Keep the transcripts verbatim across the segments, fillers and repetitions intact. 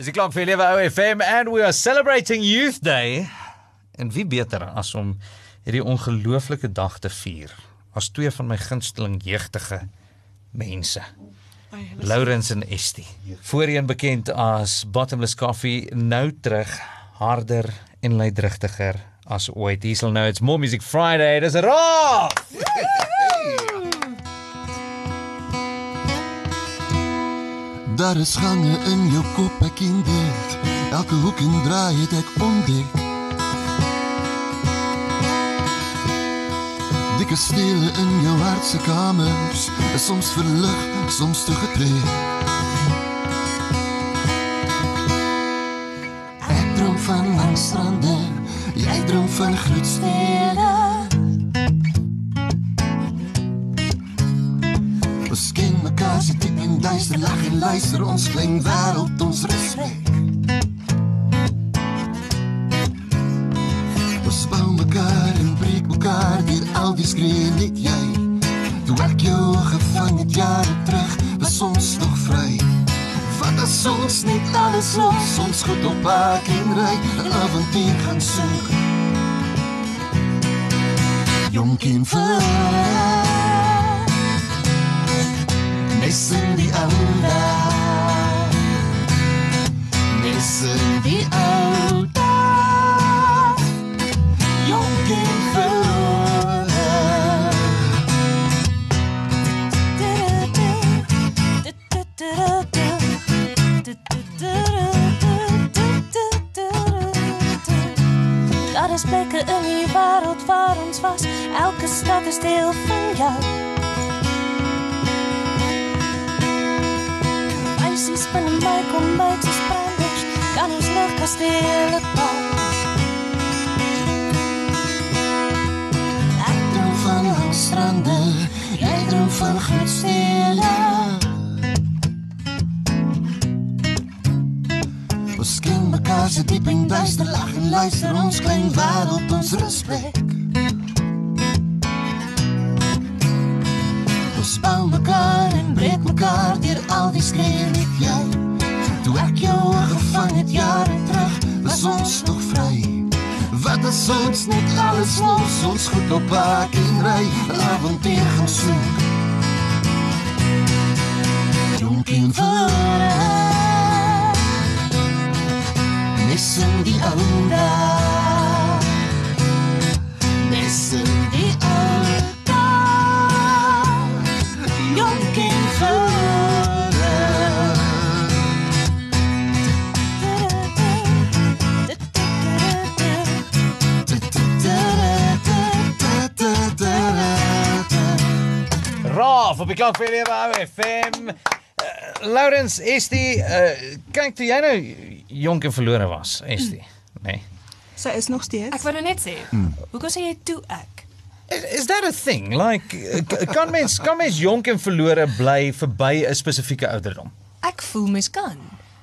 Dis die klok vir Lewe O F M and we are celebrating Youth Day. En wie beter as om hierdie ongelooflike dag te vier as twee van my gunsteling jeugdige mense. Laurens en Estie. Voorheen bekend as Bottomless Coffee, nou terug harder en luidrigtiger as ooit. Hier sal nou, it's More Music Friday, dis Raaf! Daar is gange in jou kop, ek indek, elke hoek en draai het ek ontdek. Dikke stele in jou hartse kamers, is soms verlig, soms te getrek. Ek droom van langstrande, jy droom van grootstede. Ons ken mekaar, sit diep en duister, lach en luister, ons klein wereld, ons respek. Ons bou mekaar en breek mekaar, dier al die skree net jy. Toe ek jou gevang het jare terug, was ons nog vry. Want as ons net alles los, ons goed oppak en ry, een avontuur gaan soek. Jonk en verlaat. Mes in die oude, mes in die oude, jonk en verloren. Daar is plekke in die wereld waar ons was, elke stad is deel van jou. Precies van de mij kom buiten spranders, kan ons nog kastelen pas. Ik droom van langs stranden, jij droom van grootstede. Ons ken mekaar, sit diep en duister, lach en luister, ons klein wereld, ons respect. Ons bou mekaar en breek mekaar, dier al die skree net jy. Toe ek jou gevang het jare terug, was ons nog vry. Wat as ons net alles los, ons goed oppak en ry, een avontuur gaan soek. Jonk en verloren, mes in die oude, mes in die oude. Raaf, op die klok vir Lewe O F M. uh, Laurens, Estie, uh, kyk, toe jy nou jonk en verlore was, Estie, mm. nee? Sy is nog steeds. Ek wou nou net sê, mm. hoekom sê jy toe ek? Is, is that a thing? Like, kan mens, kan mens jonk en verlore bly verby 'n spesifieke ouderdom? Ek voel mens kan.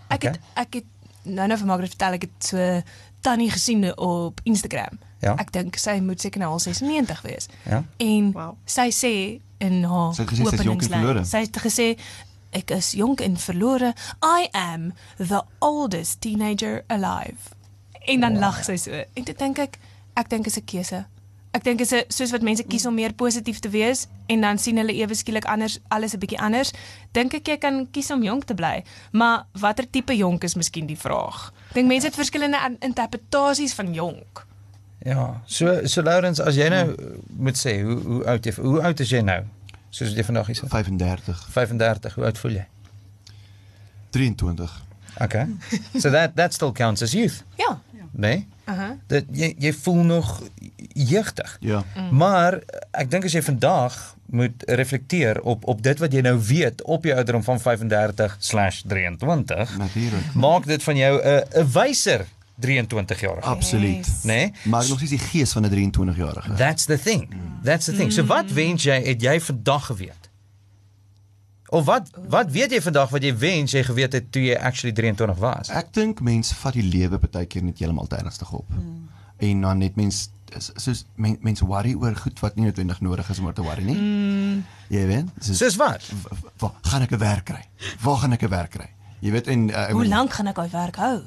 Ek okay. het, ek het, nou nou vir Margaret vertel, ek het so tannie gesien op Instagram. Ja. Ek dink, sy moet seker nou al sesennegentig wees. Ja. En wow. sy sê in haar openingslijn, sy het gesê, ek is jonk en verlore, I am the oldest teenager alive. En dan wow. lag sy so. En dit dink ek, ek dink is 'n keuse. Ek dink is 'n soos wat mense kies om meer positief te wees en dan sien hulle ewe skielik anders, alles 'n bietjie anders. Dink ek jy kan kies om jonk te bly, maar watter tipe jonk is miskien die vraag. Ek dink mense het verskillende interpretasies van jonk. Ja, so, so Laurens, as jy nou moet sê, hoe, hoe, oud, hoe oud is jy nou? Soos jy vandag is? vyf en dertig. vyf en dertig, hoe oud voel jy? drieëntwintig. Okay, so that, that still counts as youth. Ja. Nee? Uh-huh. Dat, jy, jy voel nog jeugdig. Ja. Mm. Maar, ek dink as jy vandag moet reflecteer op, op dit wat jy nou weet, op jou ouderdom van vyf en dertig slash drieëntwintig. Natuurlijk. Maak dit van jou een wyser drieëntwintig-jarige. Absoluut. Yes. Nee? Maar nog steeds die gees van 'n drieëntwintig-jarige. That's the thing. That's the thing. So wat wens jy, het jy vandag geweet? Of wat, wat weet jy vandag wat jy wens jy geweet het toe jy actually drieëntwintig was? Ek dink mense vat die lewe partykeer net heeltemal ernstig op. Mm. En dan net mense soos men, mense worry oor goed wat nie noodwendig nodig is om oor te worry nie. Mm. Jy weet? Soos, soos wat? Waar gaan ek 'n werk kry? Waar gaan ek 'n werk kry? Jy weet en uh, hoe lank gaan ek daai werk hou?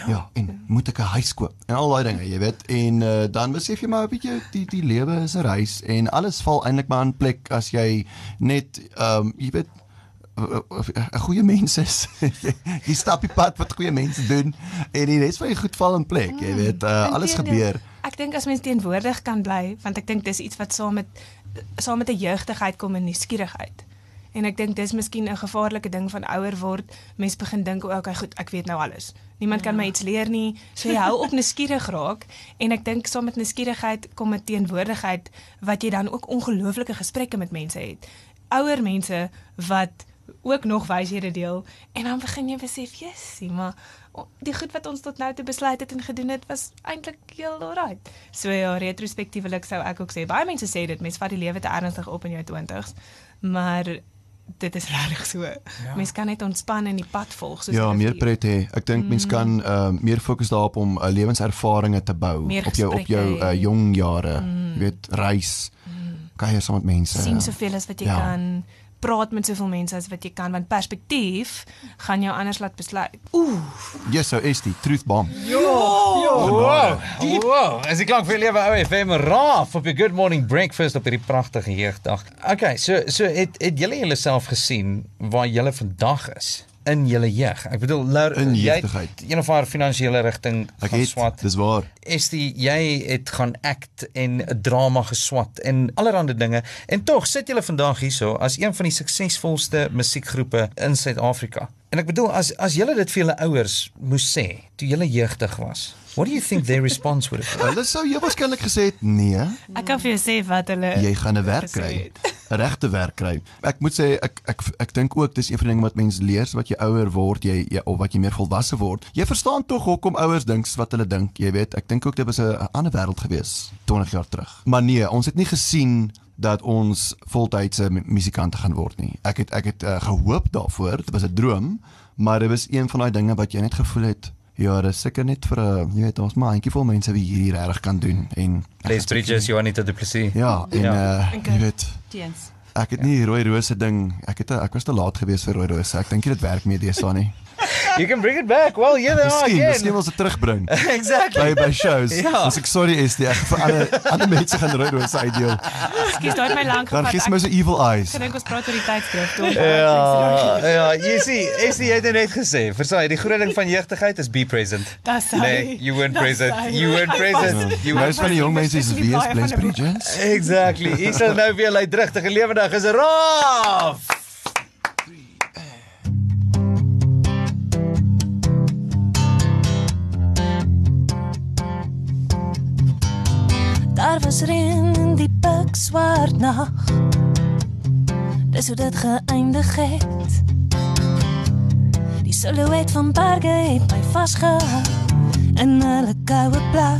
Ja. ja, en moet ek 'n huis koop? En al daai dinge, jy weet. En uh, dan besef jy maar 'n bietjie die die lewe is 'n reis en alles val eintlik maar in plek as jy net um jy weet 'n goeie mens is. Jy stap die pad wat goeie mense doen en die res van jy goed val in plek, jy weet. Uh, alles gebeur. Ek dink as mens teenwoordig kan bly, want ek dink dis iets wat saam met saam met 'n jeugdigheid kom en nuuskierigheid. En ek dink dis miskien 'n gevaarlike ding van ouer word. Mense begin dink, "O, okay, goed, ek weet nou alles. Niemand kan my iets leer nie." So jy hou op nuuskierig raak en ek dink saam met nuuskierigheid kom 'n teenwoordigheid wat jy dan ook ongelooflike gesprekke met mense het. Ouer mense wat ook nog wyshede deel en dan begin jy besef, "Jessie, maar die goed wat ons tot nou toe besluit het en gedoen het was eintlik heel alright." So ja, retrospektiewelik sou ek ook sê, baie mense sê dit, mense vat die lewe te ernstig op in jou twintigs, maar dit is regtig so. Ja. Mens kan net ontspan en die pad volg. Ja, meer pret hê. Ek dink mm. mens kan uh, meer fokus daarop om uh, lewenservarings te bou op jou op jou uh, jong jare. Mm. Jy weet, reis. Mm. Kuier saam met mense. Sien soveel as wat jy ja. kan. Praat met soveel mense as wat jy kan, want perspektief gaan jou anders laat besluit. Oeh. Yes, so Estie, truth bomb. Jo, jo. Wow, wow. As die klank vir lewe O F M Raaf op die Good Morning Breakfast op hierdie pragtige jeugdag. Okay, so, so het, het julle julleself gesien waar julle vandag is? In julle jeug. Ek bedoel, Laurens, jy het een of haar finansiële rigting gaan swat. Dis waar. Estie, jy het gaan act en drama geswat en allerhande dinge. En tog sit julle vandag hierso as een van die suksesvolste musiekgroepe in Suid-Afrika. En ek bedoel, as, as julle dit vir julle ouers moes sê, toe julle jeugdig was, what do you think their response would have been? Hulle sou jy waarskynlik gesê het, nee. Ek kan vir jou sê wat hulle... Jy gaan 'n werk kry, 'n regte werk kry. Ek moet sê, ek, ek, ek dink ook, dis een van die dinge wat mens leer, wat jy ouer word, jy, jy, of wat jy meer volwasse word. Jy verstaan tog hoekom ouers dink wat hulle dink, jy weet. Ek dink ook, dit was 'n ander wêreld gewees, twintig jaar terug. Maar nee, ons het nie gesien... dat ons voltydse musikante gaan word nie. Ek het, ek het uh, gehoop daarvoor, dit was 'n droom, maar dit was een van daai dinge wat jy net gevoel het, ja, dis seker net vir, uh, jy weet, ons maar eentjie vol mense wie hierdie regtig kan doen. En Les Bridges, Joannita de Plessis. Ja, en ja. Uh, jy weet, Jens. Ek het nie rooi rose ding, ek, het, ek was te laat gewees vir rooi rose, ek dink jy dit werk mee deesdae nie. You can bring it back. Well, yeah, they are again. Misschien wil ze terugbrengen. Exactly. By, by shows. Ja. Dus ik sorry is die echt voor alle, alle mensen gaan rood door zijn ideal. Excuse, nooit mijn lang gevat. Dan gis my so evil eyes. Kan ek ons praat oor die tydskrif. Ja, ja, jy sien, Estie, jy het net gesê, versaai, die groot ding van jeugdigheid is be present. That's nee, you weren't that's present. That's you weren't present. You weren't present. Van die jong mense is wees, Blaise Bridges. Exactly. Ek sal nou weer luidrigtig en lewendig is 'n Raaf. Daar was reën in die pikzwart nag. Dis hoe dit geëindig het. Die silhouet van berge het my vastgehou in hulle koue blauw.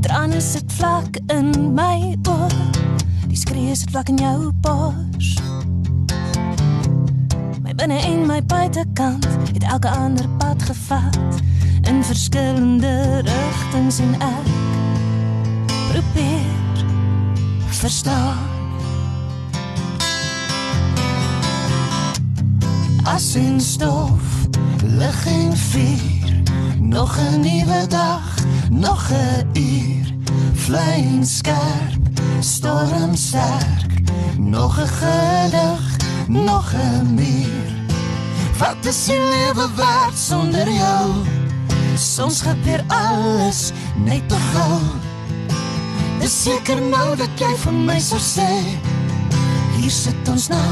Trane sit vlak in my oor. Die skree sit vlak in jou bors. My binne en my buitekant het elke ander pad gevat in verskillende rigtings en ek probeer verstaan. As en stof, lig en vuur, nog 'n nuwe dag, nog 'n uur, vlei en skerp, stormsterk, nog 'n gedig, nog 'n muur. Wat is die lewe werd sonder jou? Soms gebeur alles net te gauw. Dis seker nou dat jy vir my sou sê, hier sit ons nou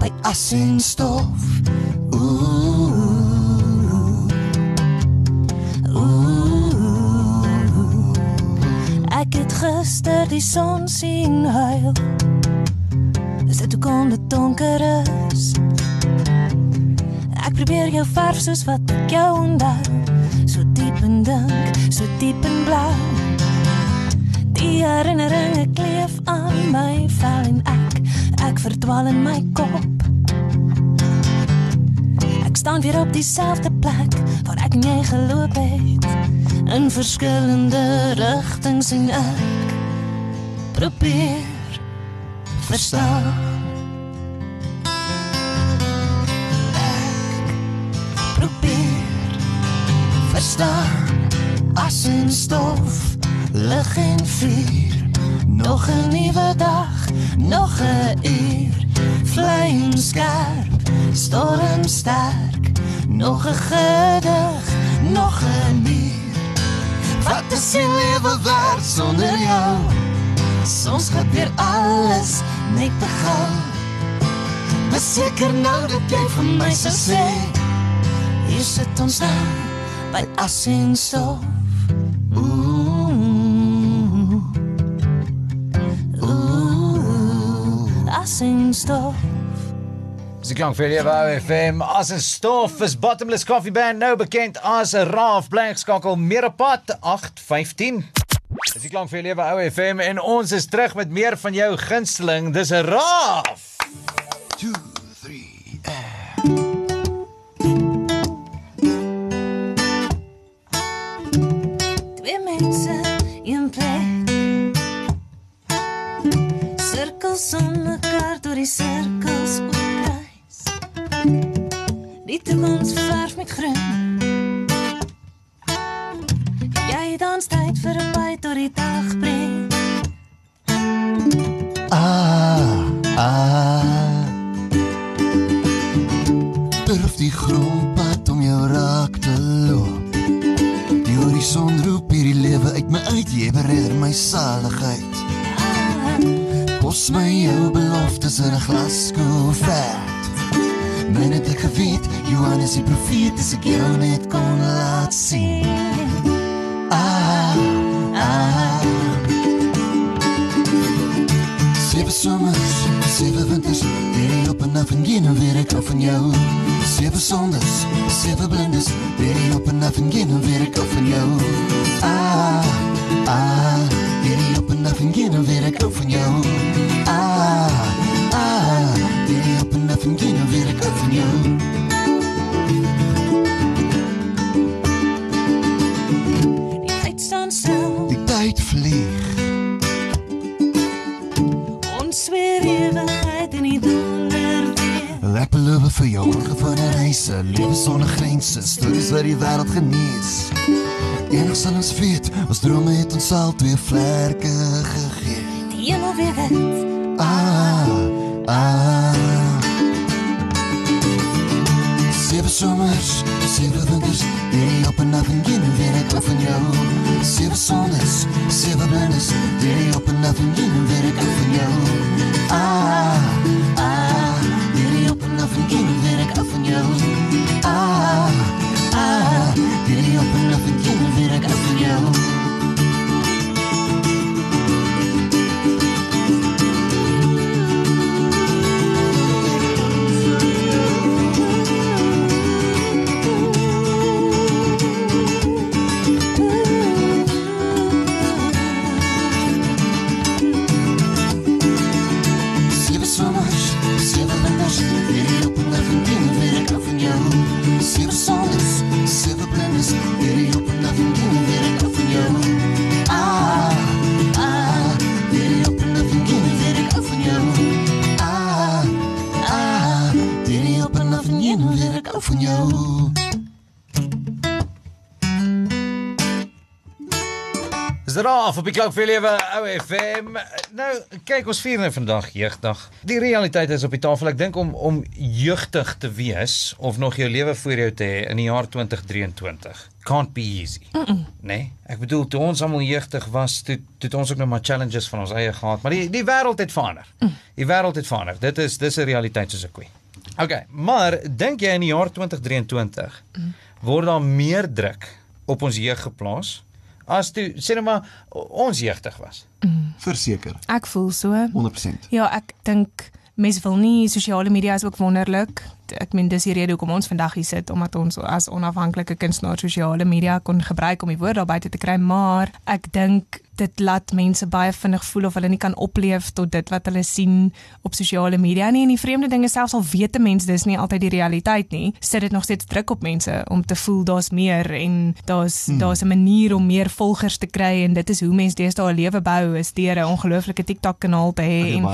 by as en stof. Ooh, ooh. Ek het gister die son sien huil, as dit ook om dit donker is. Ek probeer jou verf soos wat ek jou onthou, so diep en dink, so diep en blauw. Die herinneringe kleef aan my vel en ek, ek verdwaal in my kop. Ek staan weer op dieselfde plek waar ek en jy geloop het, in verskillende rigtings en ek probeer verstaan. staan, as en stof, lig en vuur. Nog een nieuwe dag, nog een uur. Vlijmskerp, stormsterk. Nog een gedig, nog een muur. Wat is die leven waard zonder jou? Soms gebeur alles net te gauw. Beseker nou dat jy vir my sal sê, hier sit ons nou by as en stof. Ooh, ooh, as en stof. Dis die klank vir die O F M. As en stof is Bottomless Coffee Band, nou bekend as Raaf, bly geskakel, meer op pad agt vyftien. Dis die klank vir jou lewe O F M en ons is terug met meer van jou gunsteling. Dis Raaf. two, three, eh. Twee mense, een plek. Cirkels om mekaar door die cirkels opkruis. Die toekomst verf met groen. Jy dans tyd vir een byt door die dag breek. Ah, ah. Durf die grondpad om jou raak te loop. Die horizon roep hierdie lewe uit my uit. Jy bereer my saligheid. Pos my jou beloftes in een glaskoevert. Min het ek geweet, Johannes die profeet, as ek jou net kon laat sien. Ah, ah. Sewe sommers, sewe winters, weer op en af en geen en weer ek af van jou. Sewe sonders, sewe blinders, weer op en af en geen en weer ek af van jou. Ah, ah. Weer op en af en geen en weer ek af van jou. Ah, ah. Weer op en af en geen en weer ek af van jou. Die tyd vlieg. Ons weer eeuwigheid in die donder weer. Ek beloof vir jou ongevane reise, lewe sonder grense, stories wat die wêreld genees. Enig sal ons weet, ons drome het ons al twee vlerke gegee. Die hemel weer wit. Ah, ah. Sewe sommers, sewe winters, weer op en af en geen en weer ek af van jou. Sewe sonders, sewe blinders, weer op en af en geen en weer ek af van jou. Ah, ah, weer op en af en geen en weer ek af van jou. Ah, ah, weer op en af en geen en weer ek af van jou. Raaf op die klok vir lewe O F M. Nou, kyk, ons vier nou vandag jeugdag. Die realiteit is op die tafel. Ek dink om, om jeugdig te wees of nog jou lewe voor jou te hê in die jaar twintig drieëntwintig. Can't be easy. Mm-mm. Nee? Ek bedoel, toe ons allemaal jeugdig was, toe, toe ons ook nog maar challenges van ons eie gehad. Maar die, die wereld het verander. Mm. Die wereld het verander. Dit is, dit is een realiteit soos ek weet. Oké, maar dink jy in die jaar twintig drieëntwintig mm. word daar meer druk op ons jeug geplaas? As toe, sê nou maar, ons jeugdig was. Mm. Verseker. Ek voel so. honderd persent. Ja, ek dink, mens wil nie, sosiale media is ook wonderlik. Ek meen, dis die rede hoekom ons vandag hier sit, omdat ons as onafhanklike kunstenaar sosiale media kon gebruik om die woord daar buite te kry, maar ek dink, dit laat mense baie vinnig voel of hulle nie kan opleef tot dit wat hulle sien op sosiale media nie. En die vreemde ding is selfs al weet 'n mens dis nie altyd die realiteit nie, sit dit nog steeds druk op mense om te voel daar's meer en daar's hmm. daar's 'n manier om meer volgers te kry en dit is hoe mense deesdae 'n lewe bou is deur 'n ongelooflike TikTok kanaal te hê en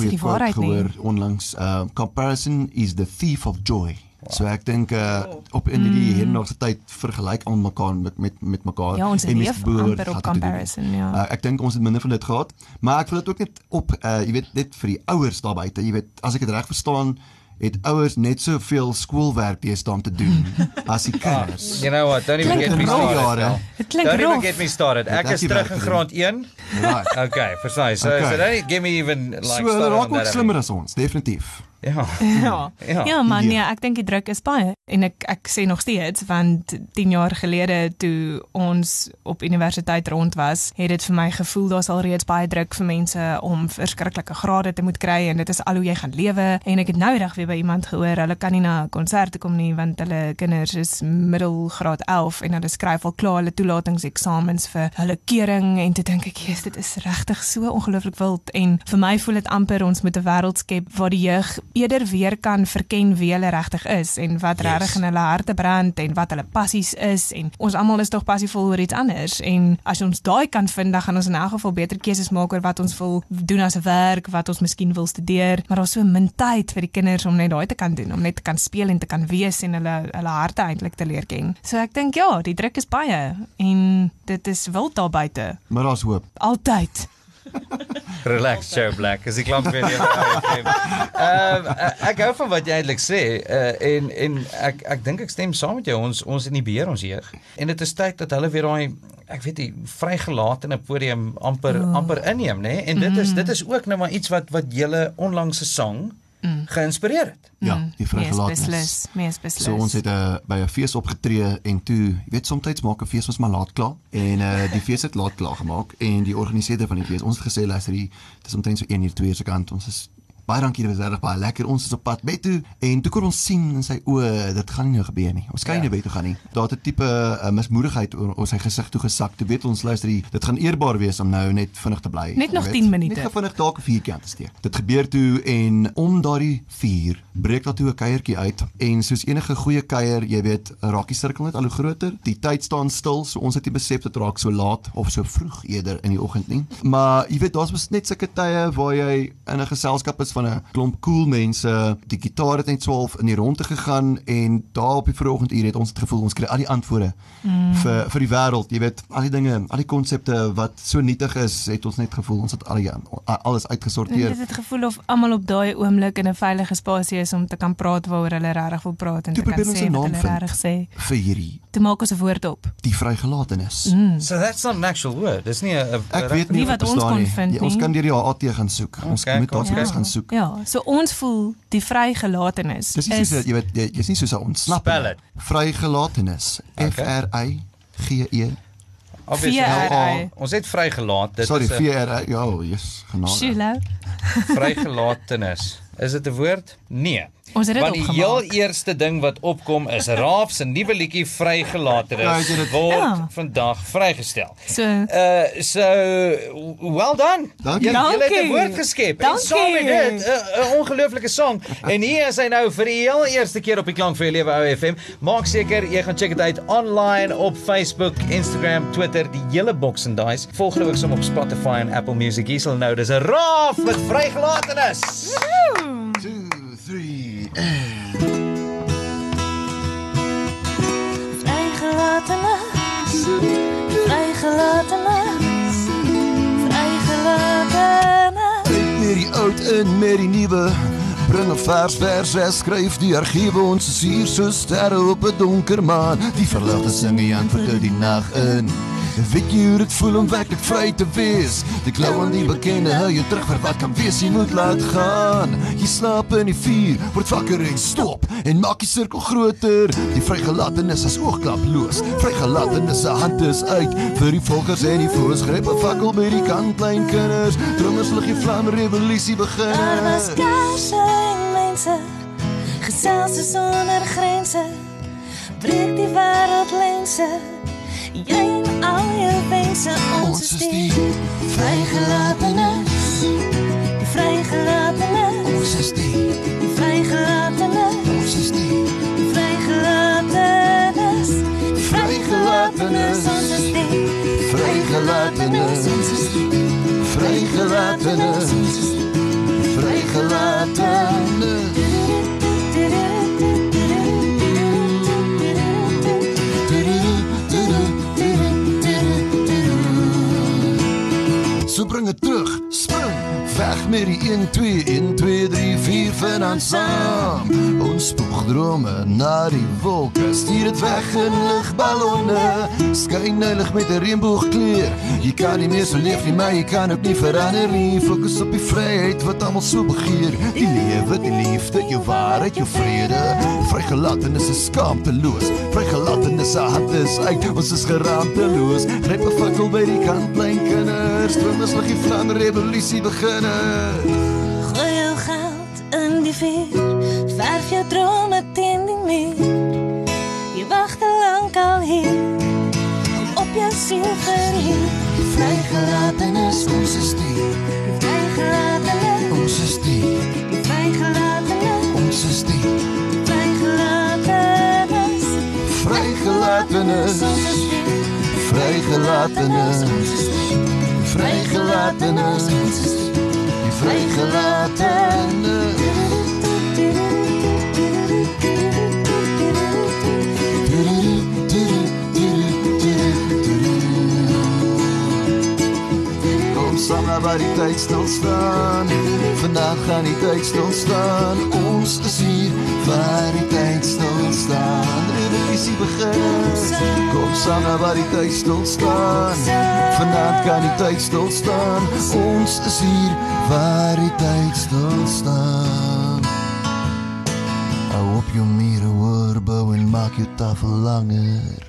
die waarheid nie. Onlangs, uh, comparison is the thief of joy. Wow. So ek dink uh, op in die hedendaagse tyd vergelyk aan mekaar met met met mekaar ja, en met boer op comparison ja. Uh, ek dink ons het minder van dit gehad, maar ek wil dit ook net op uh, jy weet net vir die ouers daar buite, jy weet as ek dit reg verstaan, het ouers net soveel skoolwerk deesdae om te doen as die kinders. Oh, you know what, don't even get me started. Don't even get me started. Ek is terug in graad een. Right. Okay, precies. So, okay. So don't give me even like so, start on that. So, slimmer as ons, definitief. Ja. Ja. Ja. Ja, maar nee, ek dink die druk is baie en ek ek sê nog steeds want tien jaar gelede toe ons op universiteit rond was, het dit vir my gevoel daar's al reeds baie druk vir mense om verskriklike grade te moet kry en dit is al hoe jy gaan lewe en ek het nou reg weer by iemand gehoor, hulle kan nie na konserte kom nie want hulle kinders is middelgraad elf en hulle skryf al klaar hulle toelatingseksamens vir hulle kering en toe dink ek, "Jesus, dit is regtig so ongelooflik wild." En vir my voel dit amper ons moet 'n wêreld skep waar die jeug eerder weer kan verken wie hulle regtig is en wat yes. regtig in hulle harte brand en wat hulle passies is en ons almal is tog passievol oor iets anders en as ons daai kan vind, dan gaan ons in elk geval beter keuses maak oor wat ons wil doen as 'n werk, wat ons miskien wil studeer, maar daar's so min tyd vir die kinders om net daai te kan doen, om net te kan speel en te kan wees en hulle hulle harte eintlik te leer ken. So ek dink ja, die druk is baie en dit is wild daar buite. Maar daar's hoop. Altyd. Relax, Joe Black, as die klant weer die O F M. um, ek hou van wat jy eintlik sê, uh, en, en ek, ek dink ek stem saam met jou, ons, ons in die beheer ons jeug, en het is tyd dat hulle weer daai, ek weet die vrygelaat in 'n podium amper, amper inneem, nee? En dit is, dit is ook nou maar iets wat, wat jylle onlangse sang Mm. geïnspireer het. Ja, die vrygelaatnis. So ons het uh, by 'n fees opgetree en toe, jy weet somtyds maak 'n fees ons maar laat klaar en uh, die fees het laat klaar gemaak en die organiseerder van die fees, ons het gesê luister hier, dit is omtrent so een uur twee uur se kant, ons is baie dankie, dit was regtig baie lekker, ons is op pad bed toe, en toe kon ons sien in sy oë, dit gaan nie nou gebeur nie, ons kan nie ja. bed toe gaan nie, daar het 'n tipe uh, mismoedigheid oor, oor sy gesig toe gesak, toe weet ons, luister, dit gaan eerbaar wees om nou net vinnig te bly, net nog tien minute, net vinnig dalk 'n vierkant te steek, dit gebeur toe, en om daardie vier, breek daar toe 'n kuiertjie uit, en soos enige goeie kuier, jy weet, raak die sirkel net al hoe groter, die tyd staan stil, so ons het nie besef, dit raak so laat, of so vroeg eerder in die oggend nie, maar jy weet, daar's net sulke tye waar jy in 'n geselskap is van 'n klomp cool mense, die gitaar het net twaalf in die ronde gegaan en daar op die vroegoggenduur het ons het gevoel ons kry al die antwoorde mm. vir vir die wêreld, jy weet, al die dinge, al die konsepte wat so nietig is, het ons net gevoel ons het al die, alles uitgesorteer. Dit is het gevoel of almal op daai oomblik in 'n veilige spasie is om te kan praat waaroor hulle regtig wil praat en toe te kan sê wat hulle regtig sê. Vir hierdie. Toe maak ons 'n woord op. Die vrygelatenis. Mm. So that's not an actual word. Dis nie 'n Ek weet nie wat ons kon vind nie. Ons kan deur die H A T gaan soek. Ons moet daar's gaan soek. Ja, so ons voel die vrygelatenis. Dis nie soos jy weet, jy is nie soos 'n ontsnapping. Vrygelatenis. F R Y G E V R I. Ons het vrygelaat. Sorry, V R I. Ja, yes, genade. Vrygelatenis. Is dit 'n woord? Nee. Ons het dit opgemaak. Want die heel eerste ding wat opkom is Raaf se nuwe liedjie Vrygelatenis word ja. vandag vrygestel. So, uh, so well done. Dankie. Jy het 'n woord geskep. En saam met dit 'n ongelooflike song. En hier is hy nou vir die heel eerste keer op die Klank van jou Lewe O F M. Maak seker jy gaan check dit uit online op Facebook, Instagram, Twitter, die hele boks en daai. Volgende week som op Spotify en Apple Music. Hier sal nou dis 'n Raaf met Vrygelatenis. Two, three Vrygelatenis, vrygelatenis, vrygelatenis. Breek met die oud en met die nieuwe, bring 'n vers vers, skryf die argiewe. Ons is hier so sterre op 'n donker maan, die verligte singe Jan vir die nag in. Weet jy hoe dit voel om werklik vry te wees? Die klauw aan die bekende hou jou terug vir wat kan wees, jy moet laat gaan. Jy slaap in die vuur, word wakker en stop en maak die sirkel groter. Die vrygelatenis is oogklaploos, vrygelatenis se hand is uit vir die volgers en die voors. Gryp 'n fakkel by die kant, klein kinders, drummers lig die vlam, revolusie begin. Daar was kaarse en mense, gesels is sonder grense, breek die wêreld lense. Jy en al jou wense, ons is die vrygelatenis, die vrygelatenis. Ons is die vrygelatenis, ons is die vrygelatenis, die vrygelatenis. Ons is die vrygelatenis, ons is die vrygelatenis, ons is die vrygelatenis. met die een, twee, een, twee, drie, vier van ons saam. Ons spoeg drome naar die wolke, stier het weg in lichtballonne. Skyn heilig met een reënboogkleur. Jy kan nie meer so leef nie, maar jy kan ook nie verander nie. Focus op die vryheid wat allemaal so begeer. Die lewe, die liefde, jou waarheid, jou vrede. Vrygelaten is een skaamteloos, vrygelaten is een hand is uit, ons is geraamteloos. Gryp een fakkel by die kantlyn kinders, dromers lig die vlam, revolutie beginne. Gooi jou geld in die vuur, verf jou drome teen die muur. Jy wacht al lang al hier, om op jou siel verheer. Die vrygelatene is ons is die, die vrygelatene ons is die, die vrygelatene ons is die, die vrygelatene is vrygelatene is vrygelatene is vrygelatene is vrijgelaten. Kom saam na waar die tyd stil staan. Vandaag gaan die tyd stil staan. Ons is hier waar die tyd stil staan. Revolutie begin. Kom saam na waar die tyd stil staan. Vandaag gaan die tyd stil staan. Ons is hier waar die tyd stil staan. Hou op jou mure hoor, bou en maak jou tafel langer.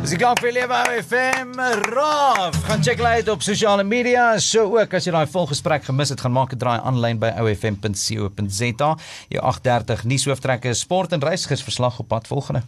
Dis die klank vir lewe O F M, Raaf. Gaan check uit op sociale media, so ook as jy die volgesprek gemis het, gaan maak het draai online by o f m dot co dot za. Jou agt dertig nuus hooftrekke, sport en reisgidsverslag op pad volgende.